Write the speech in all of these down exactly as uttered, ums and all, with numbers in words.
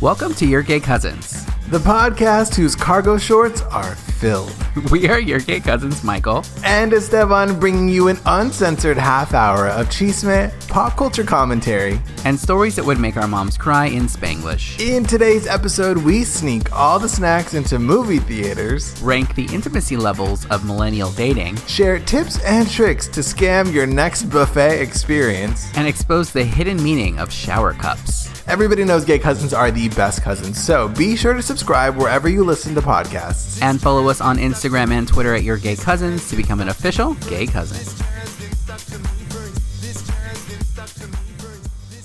Welcome to Your Gay Cousins, the podcast whose cargo shorts are filled. We are Your Gay Cousins, Michael. And Esteban, bringing you an uncensored half hour of chisme, pop culture commentary, and stories that would make our moms cry in Spanglish. In today's episode, we sneak all the snacks into movie theaters, rank the intimacy levels of millennial dating, share tips and tricks to scam your next buffet experience, and expose the hidden meaning of shower cups. Everybody knows gay cousins are the best cousins, so be sure to subscribe. Subscribe wherever you listen to podcasts. And follow us on Instagram and Twitter at Your Gay Cousins to become an official gay cousin.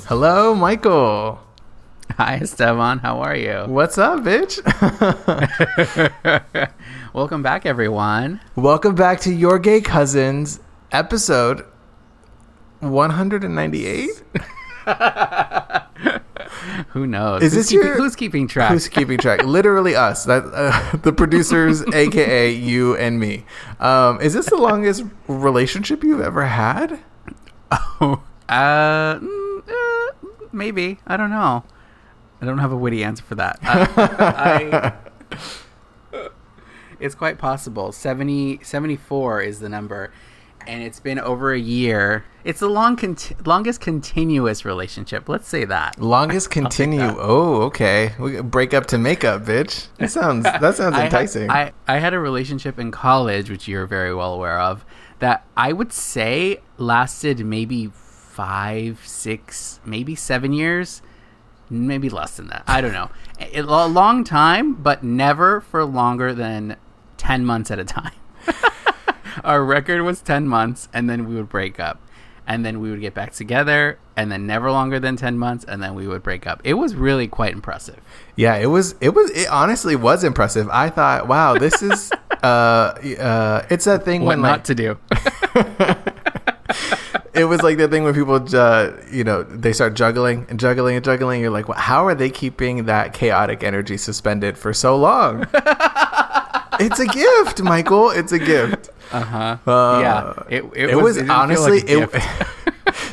Hello, Michael. Hi, Esteban. How are you? What's up, bitch? Welcome back, everyone. Welcome back to Your Gay Cousins, episode one ninety-eight. Who knows? Is this who's, your, keeping, who's keeping track? Who's keeping track? Literally us. That, uh, the producers, a k a you and me. Um, is this the longest relationship you've ever had? Oh, uh, uh, maybe. I don't know. I don't have a witty answer for that. I, I, it's quite possible. seventy, seventy-four is the number. And it's been over a year. It's the long conti- longest continuous relationship. Let's say that. Longest continue. That. Oh, okay. We break up to make up, bitch. That sounds that sounds enticing. I had, I, I had a relationship in college, which you're very well aware of, that I would say lasted maybe five, six, maybe seven years. Maybe less than that. I don't know. It, a long time, but never for longer than ten months at a time. Our record was ten months, and then we would break up, and then we would get back together, and then never longer than ten months, and then we would break up. It was really quite impressive. Yeah, it was. It was. It honestly was impressive. I thought, wow, this is. uh, uh, it's that thing what when not like, to do. It was like that thing when people, uh, you know, they start juggling and juggling and juggling. You're like, well, how are they keeping that chaotic energy suspended for so long? It's a gift, Michael. It's a gift. Uh-huh. Uh, yeah. It, it, it was, was it honestly like it,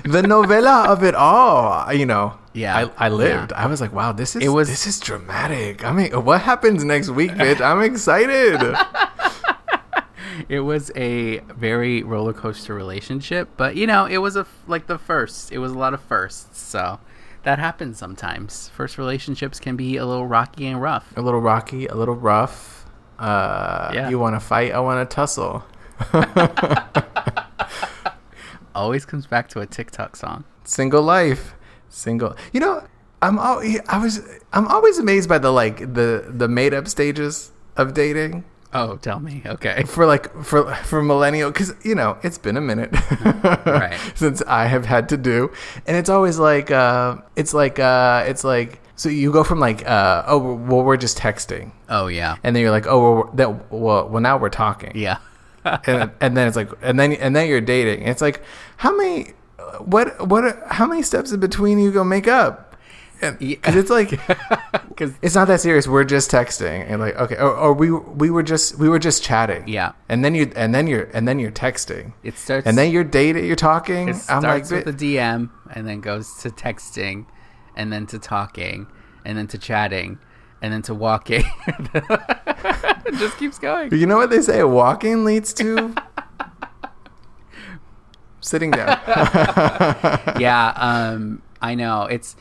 the novella of it all. You know. Yeah. I, I lived. Yeah. I was like, wow, this is it was, this is dramatic. I mean, what happens next week, bitch? I'm excited. It was a very roller coaster relationship, but you know, it was a like the first. It was a lot of firsts, so that happens sometimes. First relationships can be a little rocky and rough. A little rocky, a little rough. Uh, yeah. You want to fight? I want to tussle. Always comes back to a TikTok song. Single life, single. You know, I'm al- I was I'm always amazed by the like the the made up stages of dating. Oh, tell me. Okay. For like for for millennial, because you know it's been a minute, right? Since I have had to do, and it's always like uh, it's like uh, it's like. So you go from like, uh, oh, well, we're just texting. Oh, yeah. And then you're like, oh, well, that, well, well now we're talking. Yeah. and, and then it's like, and then and then you're dating. It's like, how many, what, what, how many steps in between you go make up? Because it's like, because it's not that serious. We're just texting, and like, okay, or, or we we were just we were just chatting. Yeah, and then you and then you're and then you're texting. It starts, and then you're dating. You're talking. It starts I'm like, with a D M, and then goes to texting. And then to talking, and then to chatting, and then to walking. It just keeps going. You know what they say? Walking leads to sitting down. Yeah, um, I know. It's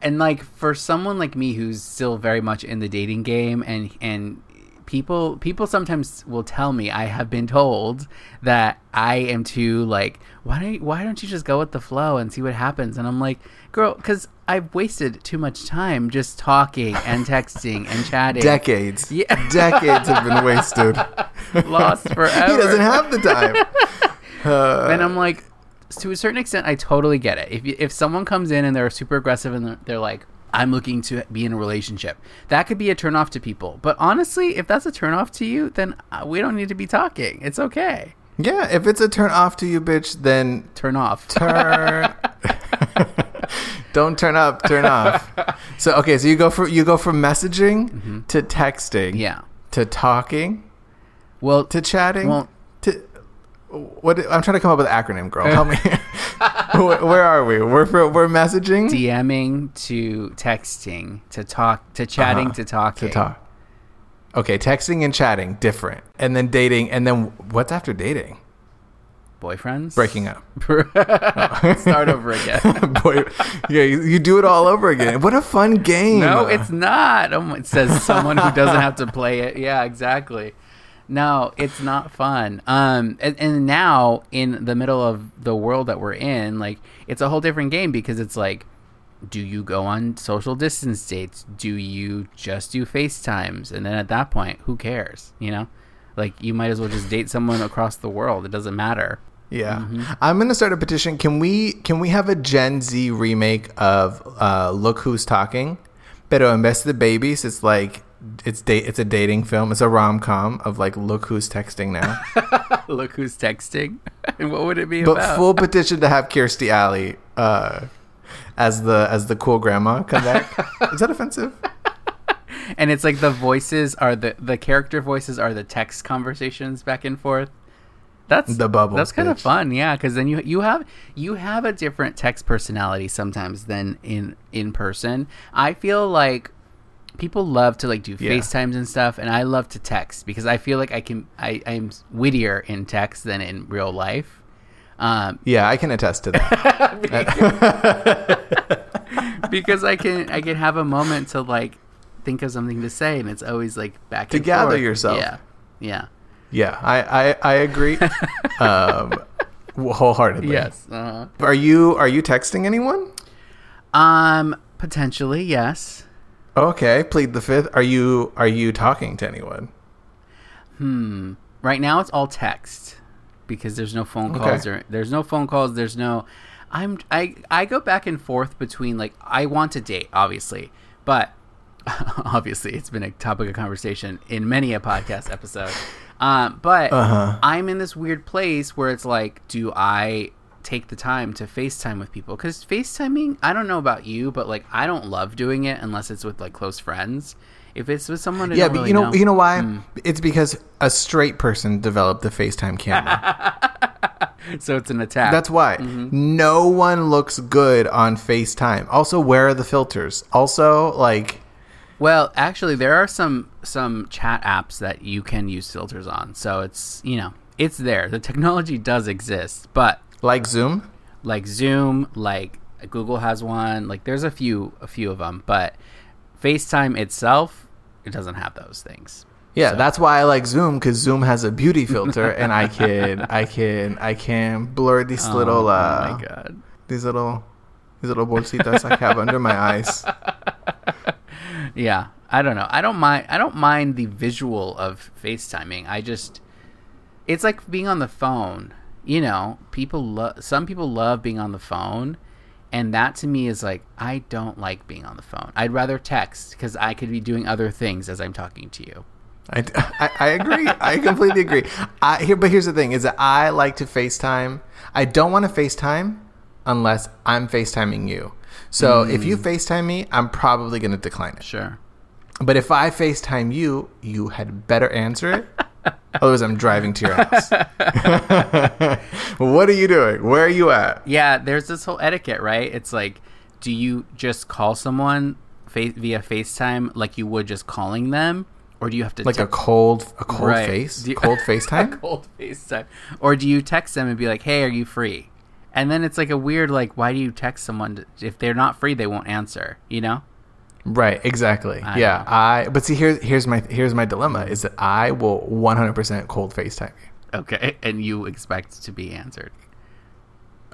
and like for someone like me who's still very much in the dating game, and and people people sometimes will tell me I have been told that I am too like why don't you, why don't you just go with the flow and see what happens? And I'm like, girl, because I've wasted too much time just talking and texting and chatting. Decades. Yeah. Decades have been wasted. Lost forever. He doesn't have the time. Uh, and I'm like, to a certain extent, I totally get it. If if someone comes in and they're super aggressive and they're like, I'm looking to be in a relationship, that could be a turnoff to people. But honestly, if that's a turnoff to you, then we don't need to be talking. It's okay. Yeah, if it's a turn off to you, bitch, then... Turn off. Turn... Don't turn up, turn off. So, okay, so you go from, you go from messaging mm-hmm. to texting. Yeah. To talking. Well... To chatting. Well... To... What I'm trying to come up with an acronym, girl. Help me. Where are we? We're we're messaging, DMing to texting to talk to chatting uh-huh. to talking to talk. Okay, texting and chatting different, and then dating, and then what's after dating? Boyfriends? Breaking up. Oh. Start over again. Boy, yeah, you, you do it all over again. What a fun game. No, it's not. Oh, it says someone who doesn't have to play it. Yeah, exactly. No, it's not fun. Um, and, and now in the middle of the world that we're in, like it's a whole different game because it's like, do you go on social distance dates? Do you just do FaceTimes? And then at that point, who cares? You know, like you might as well just date someone across the world. It doesn't matter. Yeah. Mm-hmm. I'm going to start a petition. Can we can we have a Gen Z remake of uh, Look Who's Talking? Pero en vez de babies, it's like it's date. It's a dating film. It's a rom-com of like, look who's texting now. Look who's texting. And what would it be but about? But full petition to have Kirstie Alley uh, as the as the cool grandma come back. Is that offensive? And it's like the voices are the the character voices are the text conversations back and forth. That's the bubble. That's kind bitch. Of fun, yeah. Because then you you have you have a different text personality sometimes than in in person. I feel like people love to like do yeah. FaceTimes and stuff, and I love to text because I feel like I can I I'm wittier in text than in real life. Um, yeah, I can attest to that. Because I can I can have a moment to like think of something to say, and it's always like back to and gather forth. Yourself. Yeah, yeah. Yeah, I, I, I agree um, wholeheartedly. Yes. Uh-huh. Are you are you texting anyone? Um, potentially, yes. Okay, plead the fifth. Are you are you talking to anyone? Hmm. Right now, it's all text because there's no phone calls. Okay. Or, there's no phone calls. There's no. I'm I I go back and forth between like I want to date, obviously, but obviously it's been a topic of conversation in many a podcast episode. Um, but uh-huh. I'm in this weird place where it's like, do I take the time to FaceTime with people? Because FaceTiming, I don't know about you, but like I don't love doing it unless it's with like close friends. If it's with someone, I yeah, don't but really you know, know, you know why? Mm. It's because a straight person developed the FaceTime camera, so it's an attack. That's why mm-hmm. no one looks good on FaceTime. Also, where are the filters? Also, like. Well, actually, there are some some chat apps that you can use filters on. So it's, you know, it's there. The technology does exist, but like Zoom, like Zoom, like Google has one. Like there's a few a few of them, but FaceTime itself, it doesn't have those things. Yeah, so. That's why I like Zoom, because Zoom has a beauty filter, and I can I can I can blur these oh, little uh, oh my God. these little these little bolsitas I have under my eyes. Yeah, I don't know. I don't mind. I don't mind the visual of FaceTiming. I just, it's like being on the phone. You know, people love. Some people love being on the phone, and that to me is like, I don't like being on the phone. I'd rather text because I could be doing other things as I'm talking to you. I, I, I agree. I completely agree. I here, but here's the thing: is that I like to FaceTime. I don't want to FaceTime unless I'm FaceTiming you. So mm. if you FaceTime me, I'm probably going to decline it. Sure. But if I FaceTime you, you had better answer it. Otherwise, I'm driving to your house. What are you doing? Where are you at? Yeah, there's this whole etiquette, right? It's like, do you just call someone fa- via FaceTime like you would just calling them? Or do you have to... Like te- a cold a cold right. face? You- cold FaceTime? A cold FaceTime. Or do you text them and be like, hey, are you free? And then it's like a weird, like, why do you text someone to, if they're not free? They won't answer, you know? Right, exactly. I yeah, know. I. But see, here's here's my here's my dilemma is that I will one hundred percent cold FaceTime you. Okay, and you expect to be answered.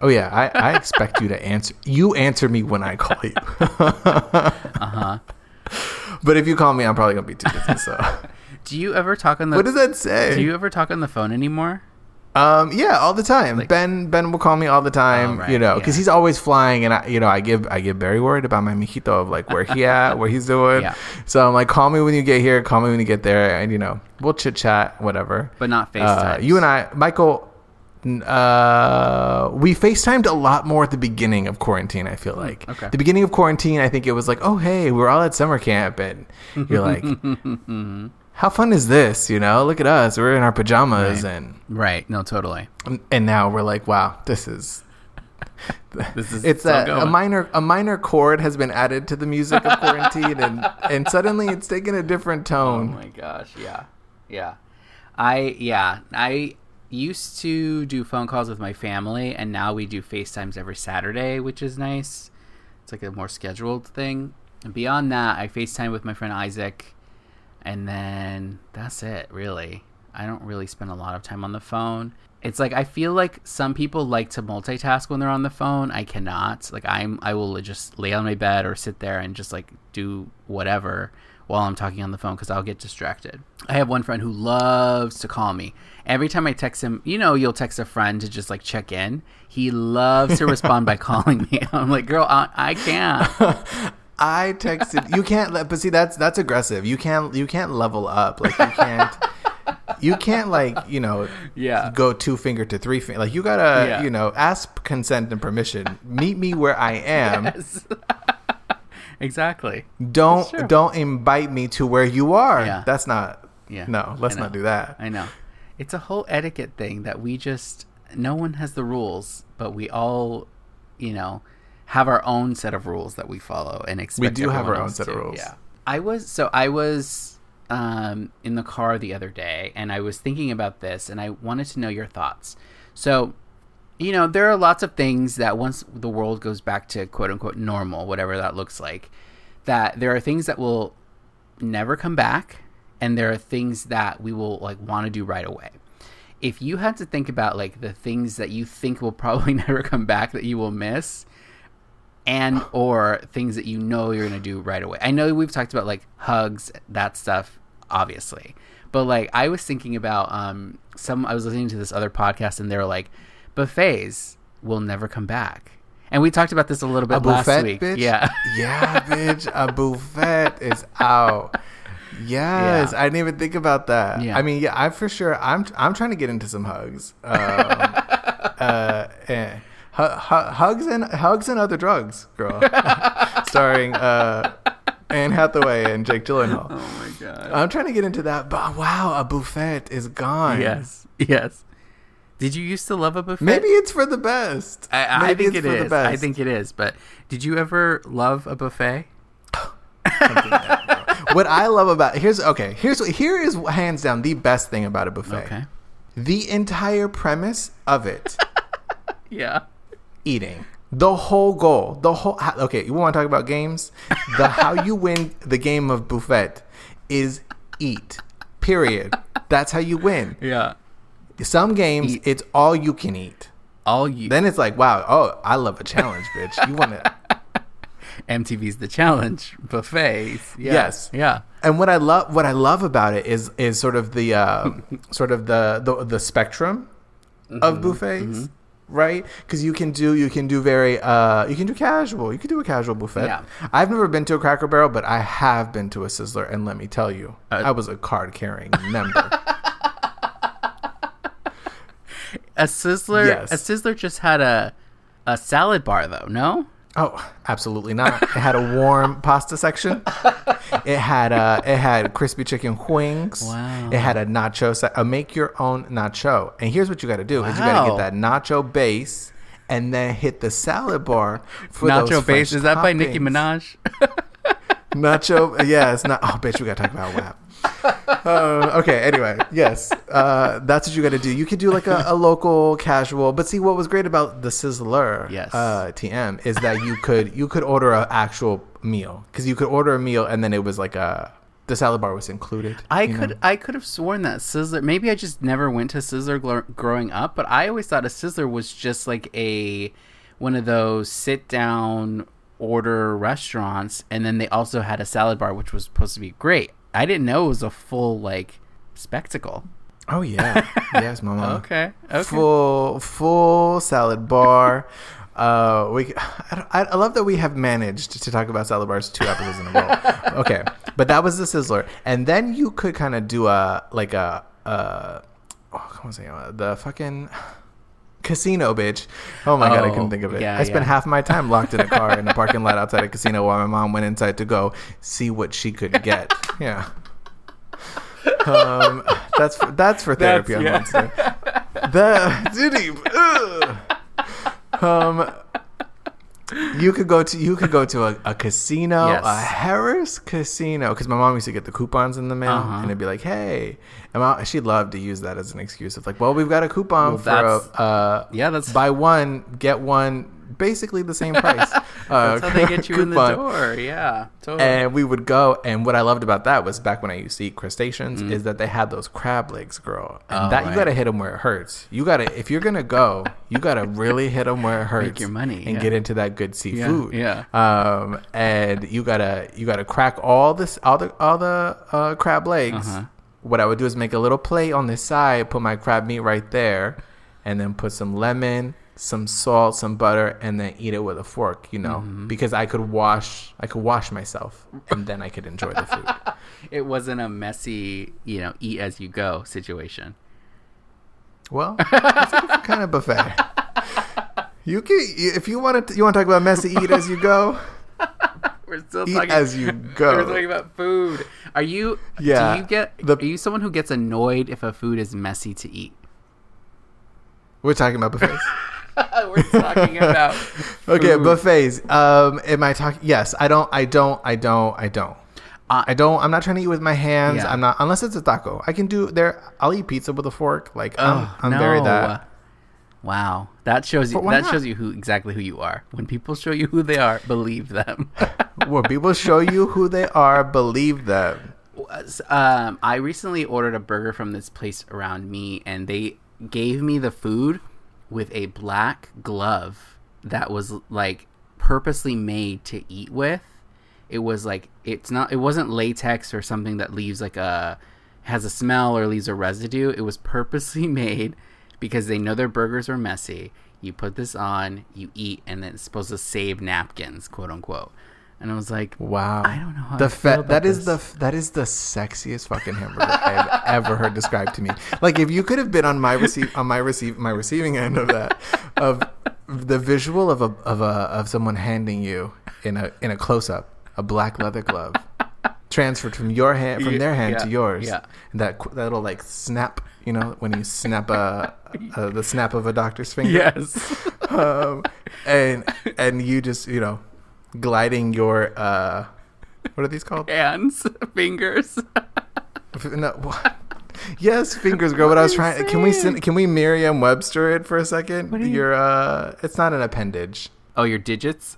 Oh yeah, I, I expect you to answer. You answer me when I call you. uh huh. But if you call me, I'm probably gonna be too busy. So. Do you ever talk on the? What does that say? Do you ever talk on the phone anymore? Um, yeah, all the time. Like, Ben, Ben will call me all the time, oh, right, you know, because yeah. he's always flying, and I, you know, I give, I get very worried about my mijito of like where he at, where he's doing. Yeah. So I'm like, call me when you get here, call me when you get there, and you know, we'll chit chat, whatever. But not FaceTime. Uh, you and I, Michael, uh, we FaceTimed a lot more at the beginning of quarantine. I feel like okay. the beginning of quarantine, I think it was like, oh hey, we're all at summer camp, and you're like. how fun is this? You know, look at us. We're in our pajamas. Right. And right. No, totally. And now we're like, wow, this is... This is it's a, a minor a minor chord has been added to the music of quarantine, and and suddenly it's taken a different tone. Oh my gosh. Yeah. Yeah. I yeah, I used to do phone calls with my family, and now we do FaceTimes every Saturday, which is nice. It's like a more scheduled thing. And beyond that, I FaceTime with my friend Isaac, and then that's it, really. I don't really spend a lot of time on the phone. It's like, I feel like some people like to multitask when they're on the phone. I cannot. Like, I'm, I will just lay on my bed or sit there and just, like, do whatever while I'm talking on the phone because I'll get distracted. I have one friend who loves to call me. Every time I text him, you know, you'll text a friend to just, like, check in. He loves to respond by calling me. I'm like, girl, I, I can't. I texted. You can't. But see, that's that's aggressive. You can't. You can't level up. Like, you can't. You can't, like, you know, yeah. go two finger to three finger. Like, you got to, yeah. you know, ask consent and permission. Meet me where I am. Yes. Exactly. Don't don't invite me to where you are. Yeah. That's not, yeah. no, let's not do that. I know. It's a whole etiquette thing that we just, no one has the rules, but we all, you know, have our own set of rules that we follow and expect everyone else to. We do have our own set of rules. Yeah. I was, so I was... um in the car the other day, and I was thinking about this, and I wanted to know your thoughts. So, you know, there are lots of things that once the world goes back to quote unquote normal, whatever that looks like, that there are things that will never come back, and there are things that we will like want to do right away. If you had to think about like the things that you think will probably never come back that you will miss, and or things that you know you're going to do right away. I know we've talked about, like, hugs, that stuff, obviously. But, like, I was thinking about um, some – I was listening to this other podcast, and they were like, buffets will never come back. And we talked about this a little bit a last buffet, week. Bitch? Yeah. Yeah, bitch. A buffet is out. Yes. Yeah. I didn't even think about that. Yeah. I mean, yeah, I for sure – I'm I'm trying to get into some hugs. Um, uh, eh. Hugs and Hugs and Other Drugs, girl, starring uh, Anne Hathaway and Jake Gyllenhaal. Oh my god! I'm trying to get into that, but wow, a buffet is gone. Yes, yes. Did you used to love a buffet? Maybe it's for the best. I, I think it's it for is. The best. I think it is. But did you ever love a buffet? that, what I love about here's okay. Here's here is hands down the best thing about a buffet. Okay. The entire premise of it. Yeah. Eating. The whole goal. The whole. Okay, you want to talk about games? The how you win the game of buffet is eat. Period. That's how you win. Yeah. Some games, eat. It's all you can eat. All you. Then it's like, wow, oh, I love a challenge, bitch. You want to. M T V's The Challenge. Buffets. Yeah. Yes. Yeah. And what I love, what I love about it is, is sort of the, uh, sort of the, the, the spectrum mm-hmm. of buffets. Mm-hmm. Right, because you can do you can do very uh you can do casual you can do a casual buffet. Yeah. I've never been to a Cracker Barrel, but I have been to a Sizzler, and let me tell you, uh, I was a card carrying member. A Sizzler, yes. A Sizzler just had a a salad bar though, no? Oh, absolutely not! It had a warm pasta section. It had uh, it had crispy chicken wings. Wow! It had a nacho, se- a make your own nacho. And here's what you got to do: wow. is you got to get that nacho base, and then hit the salad bar for nacho those base. Is that toppings. By Nicki Minaj? Nacho, yeah, it's not. Oh, bitch, we got to talk about W A P. Uh, okay, anyway, yes, uh, that's what you got to do. You could do like a, a local casual, but see what was great about the Sizzler, yes. uh, T M, is that you could you could order an actual meal, because you could order a meal, and then it was like a the salad bar was included. I could know? I could have sworn that Sizzler. Maybe I just never went to Sizzler gl- growing up, but I always thought a Sizzler was just like a one of those sit down order restaurants, and then they also had a salad bar, which was supposed to be great. I didn't know it was a full, like, spectacle. Oh, yeah. Yes, mama. okay. okay. Full full salad bar. Uh, we. I, I love that we have managed to talk about salad bars two episodes in a row. Okay. But that was the Sizzler. And then you could kind of do a, like a, uh, oh, I was saying, the fucking casino, bitch. Oh, my oh, God. I couldn't think of it. Yeah, I spent yeah. half my time locked in a car in a parking lot outside a casino while my mom went inside to go see what she could get. Yeah. Um, that's for, that's for therapy that's, on yeah. Wednesday. The did he? Um, you could go to you could go to a, a casino, yes. a Harrah's casino, because my mom used to get the coupons in the mail, uh-huh. and it'd be like, hey, and my, she'd love to use that as an excuse of like, well, we've got a coupon well, for a, uh, yeah, that's buy one get one. Basically the same price. Uh, That's how they get you coupon. In the door. Yeah, totally. And we would go. And what I loved about that was back when I used to eat crustaceans mm. is that they had those crab legs, girl. And oh, that right. you got to hit them where it hurts. You got to if you're gonna go, you got to really hit them where it hurts. Make your money and yeah. get into that good seafood. Yeah. yeah. Um, and you gotta you gotta crack all this all the all the uh, crab legs. Uh-huh. What I would do is make a little plate on the side, put my crab meat right there, and then put some lemon. Some salt, some butter, and then eat it with a fork, you know, mm-hmm. because I could wash, I could wash myself, and then I could enjoy the food. It wasn't a messy, you know, eat as you go situation. Well, it's a different kind of buffet. You can, if you want to, you want to talk about messy eat as you go. We're still eat talking as you go. We're talking about food. Are you? Yeah. Do you get? The, are you someone who gets annoyed if a food is messy to eat? We're talking about buffets. We're talking about food. Okay, buffets. Um, am I talking? Yes, I don't. I don't. I don't. I don't. Uh, I don't. I'm not trying to eat with my hands. Yeah. I'm not unless it's a taco. I can do there. I'll eat pizza with a fork. Like oh, I'm, I'm no. very that. Wow, that shows you. That not? shows you who exactly who you are. When people show you who they are, believe them. When people show you who they are, believe them. Um, I recently ordered a burger from this place around me, and they gave me the food with a black glove that was like purposely made to eat with. It was like it's not it wasn't latex or something that leaves like a has a smell or leaves a residue. It was purposely made because they know their burgers are messy. You put this on, you eat, and then it's supposed to save napkins, quote unquote. And I was like, wow, I don't know how the I feel fe- about that this. is the that is the sexiest fucking hamburger I've ever heard described to me. Like if you could have been on my receive on my receive my receiving end of that, of the visual of a of a of someone handing you in a in a close up a black leather glove transferred from your hand from their hand yeah, to yours. Yeah. And that that'll like snap, you know, when you snap a, a the snap of a doctor's finger. Yes. Um, and and you just, you know, gliding your uh what are these called hands fingers no, what? Yes fingers girl what, what I was trying saying? can we send, can we Merriam-Webster it for a second you... your uh it's not an appendage oh your digits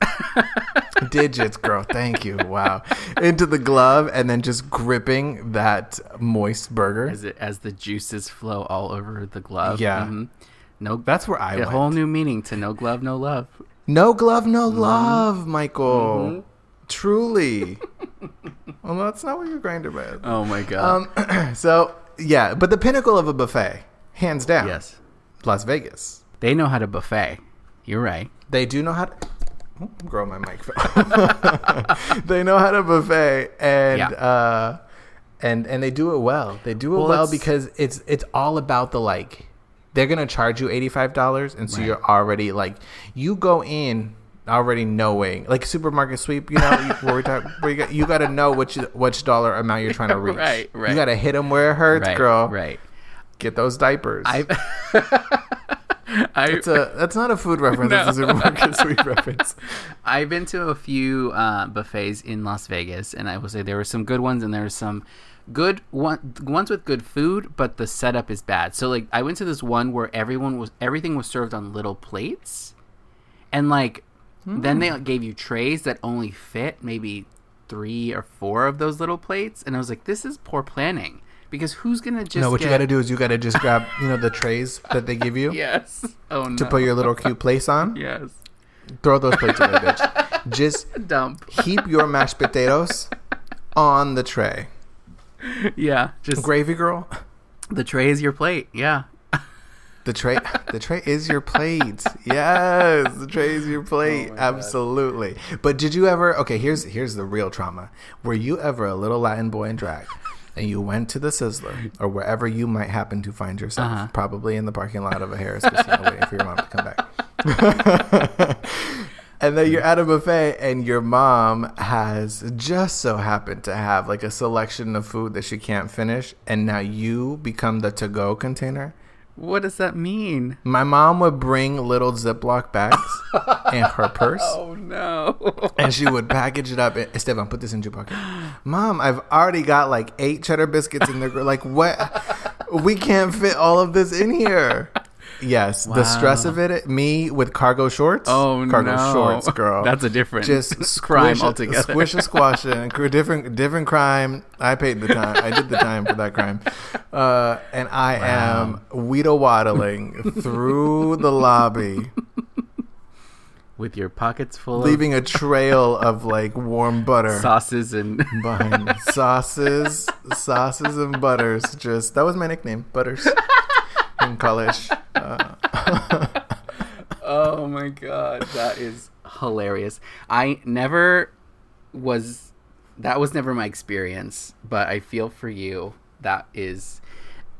digits girl thank you wow into the glove and then just gripping that moist burger as it as the juices flow all over the glove yeah mm-hmm. no that's where I a went. Whole new meaning to no glove no love No glove, no love, Michael. Mm-hmm. Truly. Well, that's not what you're grinding with. Oh, my God. Um, so, yeah. But the pinnacle of a buffet, hands down. Yes. Las Vegas. They know how to buffet. You're right. They do know how to... Oh, grow my mic. They know how to buffet. And... Yeah. Uh, and and they do it well. They do it well, well it's... because it's it's all about the, like... They're going to charge you eighty-five dollars. And so right. you're already like, you go in already knowing, like supermarket sweep, you know, you, where we talk, where you, got, you got to know which, which dollar amount you're trying to reach. Right, right. You got to hit them where it hurts, right, girl. Right. Get those diapers. I, I, it's a, that's not a food reference. No. It's a supermarket sweep reference. I've been to a few uh, buffets in Las Vegas, and I will say there were some good ones and there were some good one, ones with good food, but the setup is bad. So like I went to this one where everyone was everything was served on little plates, and like mm. then they gave you trays that only fit maybe three or four of those little plates, and I was like, this is poor planning because who's gonna just no what get... you gotta do is you gotta just grab you know the trays that they give you yes oh no to put your little cute place on yes throw those plates away bitch just dump heap your mashed potatoes on the tray. Yeah, just gravy girl. The tray is your plate. Yeah, the tray, the tray is your plate. Yes, the tray is your plate. Oh absolutely. God. But did you ever? Okay, here's here's the real trauma. Were you ever a little Latin boy in drag, and you went to the Sizzler or wherever you might happen to find yourself, uh-huh. probably in the parking lot of a Harrah's casino waiting for your mom to come back, and And then you're at a buffet and your mom has just so happened to have like a selection of food that she can't finish. And now you become the to-go container. What does that mean? My mom would bring little Ziploc bags in her purse. Oh, no. And she would package it up. And, Esteban, put this in your pocket. Mom, I've already got like eight cheddar biscuits in there. Like, what? We can't fit all of this in here. Yes. Wow. The stress of it, me with cargo shorts. Oh, cargo no. Cargo shorts, girl. That's a different just crime altogether. Squish and squash it. Different, different crime. I paid the time. I did the time for that crime. Uh, and I wow. am weedle waddling through the lobby with your pockets full, leaving of... a trail of like warm butter, sauces and behind me. sauces, sauces and butters. Just that was my nickname, Butters, in college. Uh. Oh my god, that is hilarious. I never was. That was never my experience, but I feel for you. That is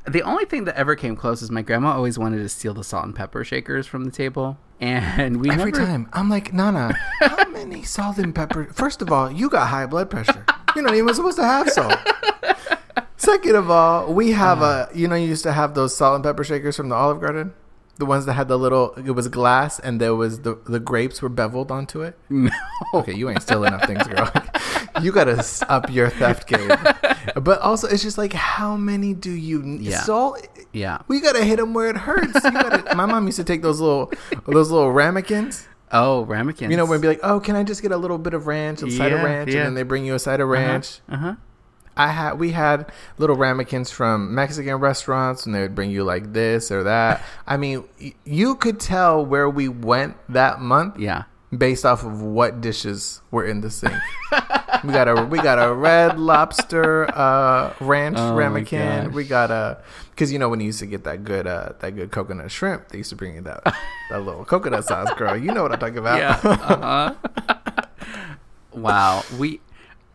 the only thing that ever came close is my grandma always wanted to steal the salt and pepper shakers from the table. And we every never... time I'm like, Nana, how many salt and pepper? First of all, you got high blood pressure. You're not even supposed to have salt. Second of all, we have uh, a, you know, you used to have those salt and pepper shakers from the Olive Garden. The ones that had the little, it was glass and there was the, the grapes were beveled onto it. No. Okay, you ain't stealing enough things, girl. You got to up your theft game. But also, it's just like, how many do you need? Yeah. Salt? Yeah. We got to hit them where it hurts. You gotta, my mom used to take those little those little ramekins. Oh, ramekins. You know, we'd be like, oh, can I just get a little bit of ranch, a yeah, side of ranch? Yeah. And then they bring you a side of ranch. Uh-huh. uh-huh. I had we had little ramekins from Mexican restaurants, and they would bring you like this or that. I mean, y- you could tell where we went that month, yeah, based off of what dishes were in the sink. we got a we got a Red Lobster uh, ranch oh ramekin. We got a because you know when you used to get that good uh, that good coconut shrimp, they used to bring you that that little coconut sauce, girl. You know what I'm talking about? Yeah. Uh-huh. Wow. We.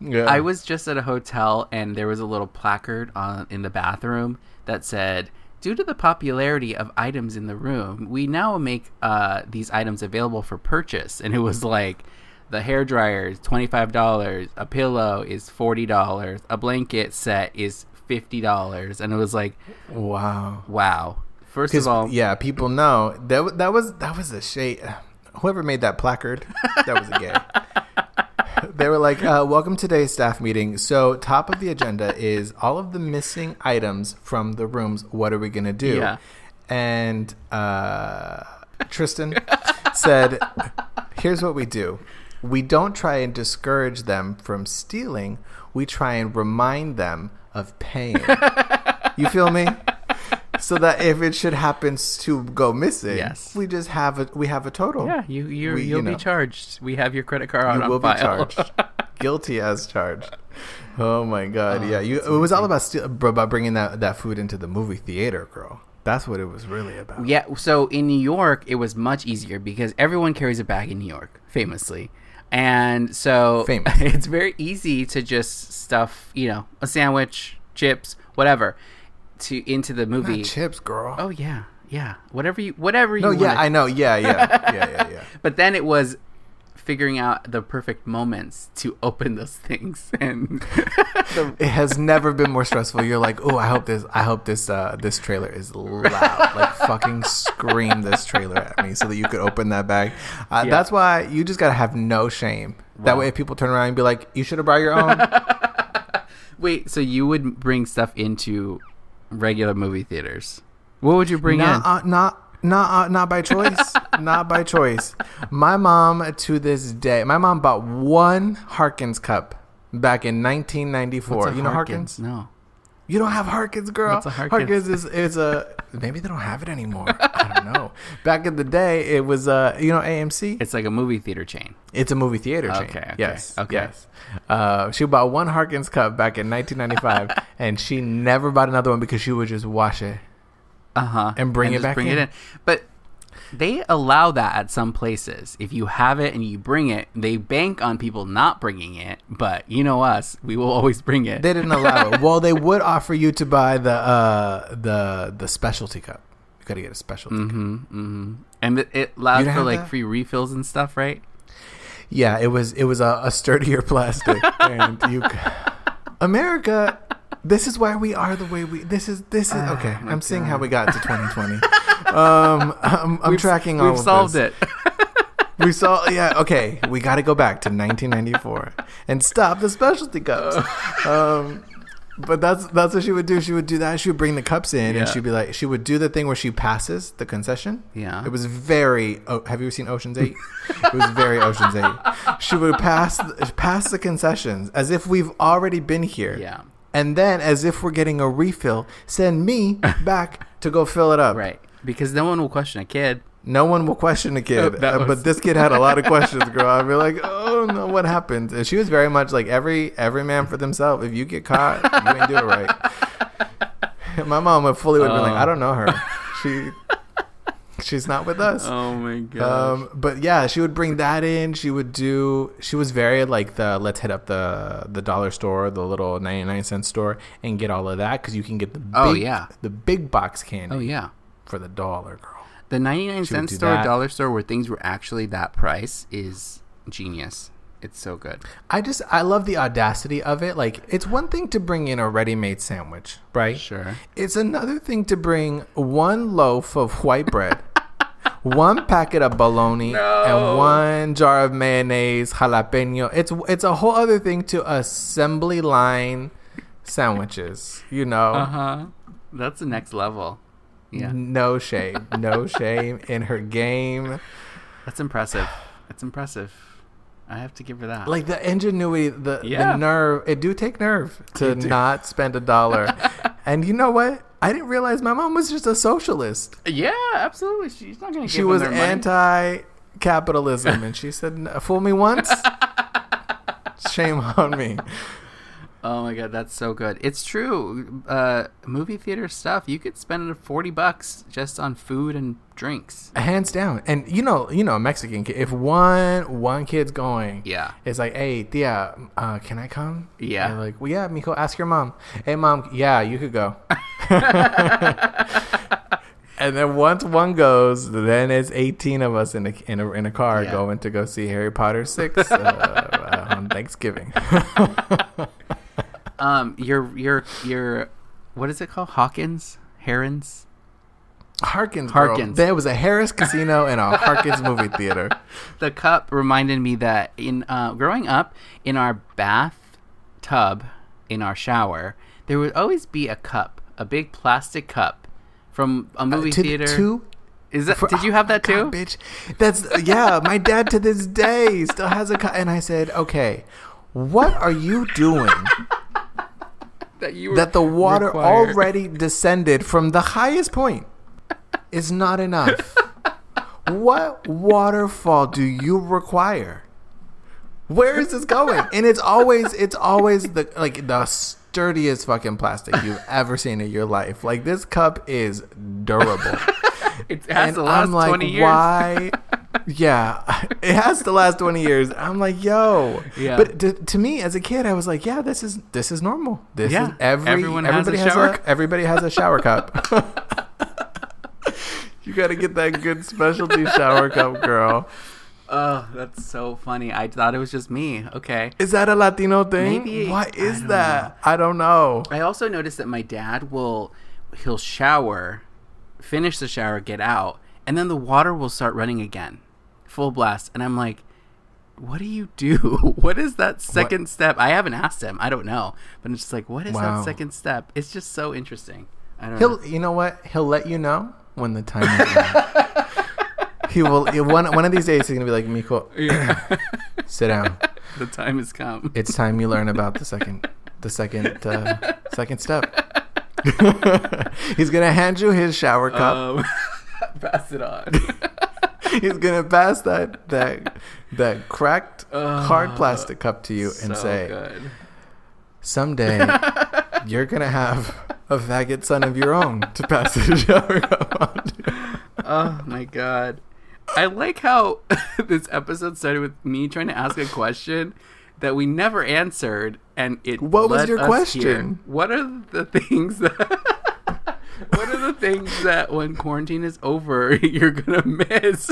Yeah. I was just at a hotel and there was a little placard on in the bathroom that said, due to the popularity of items in the room, we now make uh, these items available for purchase. And it was like the hairdryer is twenty-five dollars, a pillow is forty dollars, a blanket set is fifty dollars. And it was like, wow. Wow. First of all. Yeah, people know. That, that was that was a shade. Whoever made that placard, that was a gay. They were like, uh, welcome to today's staff meeting. So top of the agenda is all of the missing items from the rooms. What are we going to do? Yeah. And uh, Tristan said, here's what we do. We don't try and discourage them from stealing. We try and remind them of paying. You feel me? So that if it should happen to go missing, yes. we just have a we have a total. Yeah, you you we, you'll you know, be charged. We have your credit card on file. You will be charged. Guilty as charged. Oh my god! Oh, yeah, you. It amazing. Was all about st- about bringing that, that food into the movie theater, girl. That's what it was really about. Yeah. So in New York, it was much easier because everyone carries a bag in New York, famously. And so Famous. It's very easy to just stuff, you know, a sandwich, chips, whatever. To into the movie. Not chips, girl. Oh yeah, yeah. Whatever you, whatever you. No, wanted. Yeah, I know. Yeah, yeah, yeah, yeah, yeah. But then it was figuring out the perfect moments to open those things, and the... it has never been more stressful. You're like, oh, I hope this, I hope this, uh, this trailer is loud. Like fucking scream this trailer at me so that you could open that bag. Uh, yeah. That's why you just gotta have no shame. Wow. That way, if people turn around and be like, you should have brought your own. Wait, so you would bring stuff into regular movie theaters? What would you bring not, in? Uh, not, not, uh, not by choice. Not by choice. My mom to this day. My mom bought one Harkins cup back in nineteen ninety-four. What's a you know Harkins? Harkins? No. You don't have Harkins, girl. What's a Harkins? Harkins is, is a maybe they don't have it anymore. I don't know. Back in the day, it was uh you know A M C. It's like a movie theater chain. It's a movie theater okay, chain. Okay. Yes. Okay. Yes. Uh, she bought one Harkins cup back in nineteen ninety-five, and she never bought another one because she would just wash it. Uh huh. And bring and it back bring in. It in. But they allow that at some places. If you have it and you bring it, they bank on people not bringing it. But you know us, we will always bring it. They didn't allow it. Well, they would offer you to buy the uh, the the specialty cup. You got to get a specialty mm-hmm, cup. Mm-hmm. And it, it allows for like that? Free refills and stuff, right? Yeah, it was it was a, a sturdier plastic. And you, America, this is why we are the way we. This is this is uh, okay. I'm God. Seeing how we got to twenty twenty. um, I'm, I'm we've, tracking all. We've of solved this. It. We saw, yeah, okay. We got to go back to nineteen ninety-four and stop the specialty cups. Um, but that's that's what she would do. She would do that. She would bring the cups in, yeah. and she'd be like, she would do the thing where she passes the concession. Yeah, it was very. Oh, have you seen Ocean's Eight? It was very Ocean's Eight. She would pass pass the concessions as if we've already been here. Yeah, and then as if we're getting a refill, send me back to go fill it up. Right, because no one will question a kid. No one will question the kid, oh, was... but this kid had a lot of questions, girl. I'd be like, oh, no, what happened? And she was very much like, every every man for themselves. If you get caught, you ain't do it right. My mom would fully would have oh. been like, I don't know her. She... She's not with us. Oh my god! Um, but yeah, she would bring that in. She would do. She was very like the let's hit up the the dollar store, the little ninety nine cent store, and get all of that because you can get the big, oh yeah the big box candy. Oh yeah, for the dollar, girl. The ninety nine cent store, that. dollar store, where things were actually that price is genius. It's so good. I just I love the audacity of it. Like, it's one thing to bring in a ready-made sandwich, right? Sure. It's another thing to bring one loaf of white bread. One packet of bologna no. and one jar of mayonnaise, jalapeno. It's it's a whole other thing to assembly line sandwiches, you know. Uh-huh. That's the next level. Yeah. No shame. No shame in her game. That's impressive. That's impressive. I have to give her that. Like the ingenuity, the, yeah. the nerve. It do take nerve to not spend a dollar. And you know what? I didn't realize my mom was just a socialist. Yeah, absolutely. She's not going to give She was their anti-capitalism. Money. And she said, fool me once, shame on me. Oh, my God. That's so good. It's true. Uh, movie theater stuff. You could spend forty bucks just on food and drinks. Hands down. And, you know, you know, a Mexican kid, if one one kid's going, yeah, it's like, hey, tia, uh, can I come? Yeah. And like, well, yeah, mijo, ask your mom. Hey, mom. Yeah, you could go. And then once one goes, then it's eighteen of us in a, in a, in a car yeah. going to go see Harry Potter six uh, uh, on Thanksgiving. Um, your, your, your, what is it called? Hawkins? Herons? Harkins, Harkins. There was a Harrah's casino and a Harkins movie theater. The cup reminded me that in, uh, growing up in our bathtub, in our shower, there would always be a cup, a big plastic cup from a movie uh, to, theater. To- Is that, For, did you have that oh too? God, bitch. That's, yeah, my dad to this day still has a cup. And I said, okay, what are you doing? That, you were that the water required. Already descended from the highest point is not enough. What waterfall do you require? Where is this going? And it's always it's always the like the sturdiest fucking plastic you've ever seen in your life. Like, this cup is durable. It has and to last I'm like, twenty years. Why? Yeah, it has to last twenty years. I'm like, yo. Yeah. But to, to me, as a kid, I was like, yeah, this is this is normal. This yeah. is every everyone everybody has a shower. Has a, everybody has a shower cup. You got to get that good specialty shower cup, girl. Oh, that's so funny. I thought it was just me. Okay. Is that a Latino thing? Maybe. Why is I that? Know. I don't know. I also noticed that my dad will he'll shower, finish the shower, get out, and then the water will start running again full blast, and I'm like, what do you do? What is that second what? step? I haven't asked him. I don't know, but I'm just like, what is wow. that second step? It's just so interesting. I don't he'll know. You know what, he'll let you know when the time is right. He will. One, one of these days he's gonna be like, mijo, yeah. sit down, the time has come. It's time you learn about the second the second uh, second step. He's gonna hand you his shower cup. Um, pass it on. He's gonna pass that that that cracked uh, hard plastic cup to you so and say, good. "Someday you're gonna have a faggot son of your own to pass the shower cup on to." Oh my god! I like how this episode started with me trying to ask a question that we never answered, and it what was your question here. What are the things that what are the things that when quarantine is over you're gonna miss?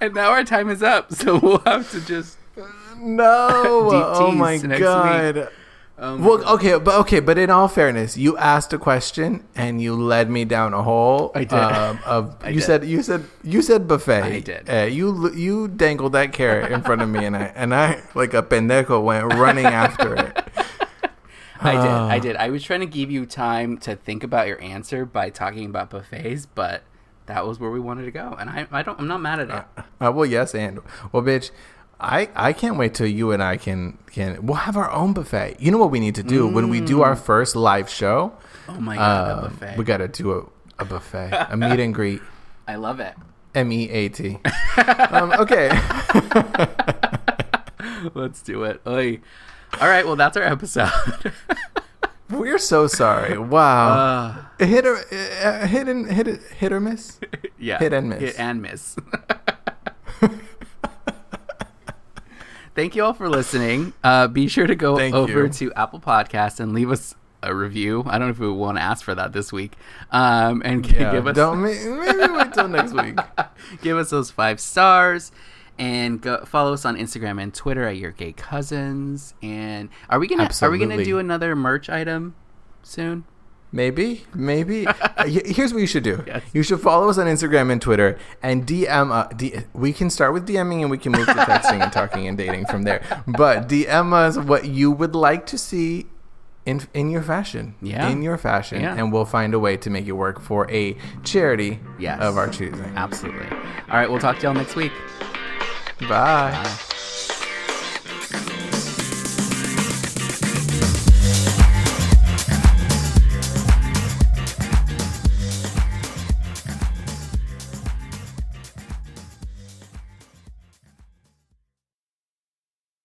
And now our time is up, so we'll have to just no. Oh my god. Week. Um, well, okay, but okay, but in all fairness, you asked a question and you led me down a hole. I did. Um, of I you did. said you said you said buffet. I did. Uh, you you dangled that carrot in front of me, and I and I like a pendejo went running after it. I uh, did. I did. I was trying to give you time to think about your answer by talking about buffets, but that was where we wanted to go, and I I don't I'm not mad at it. Uh, uh, well, yes, and well, bitch. I, I can't wait till you and I can, can we'll have our own buffet. You know what we need to do mm. when we do our first live show? Oh my god, um, a buffet. We got to do a, a buffet, a meet and greet. I love it. M E A T um, okay. Let's do it. Oy. All right, well, that's our episode. We're so sorry. Wow. Uh, hit, or, uh, hit, and, hit, hit or miss? Yeah. Hit and miss. Hit and miss. Thank you all for listening. Uh, be sure to go Thank over you. to Apple Podcasts and leave us a review. I don't know if we want to ask for that this week. Um, and g- yeah, give us don't maybe wait till next week. Give us those five stars and go follow us on Instagram and Twitter at Your Gay Cousins. And are we gonna Absolutely. are we gonna do another merch item soon? Maybe, maybe. uh, here's what you should do. Yes. You should follow us on Instagram and Twitter and D M. Uh, D- we can start with DMing and we can move to texting and talking and dating from there. But D M us what you would like to see in in your fashion. Yeah. In your fashion. Yeah. And we'll find a way to make it work for a charity yes. of our choosing. Absolutely. All right. We'll talk to y'all next week. Bye. Bye.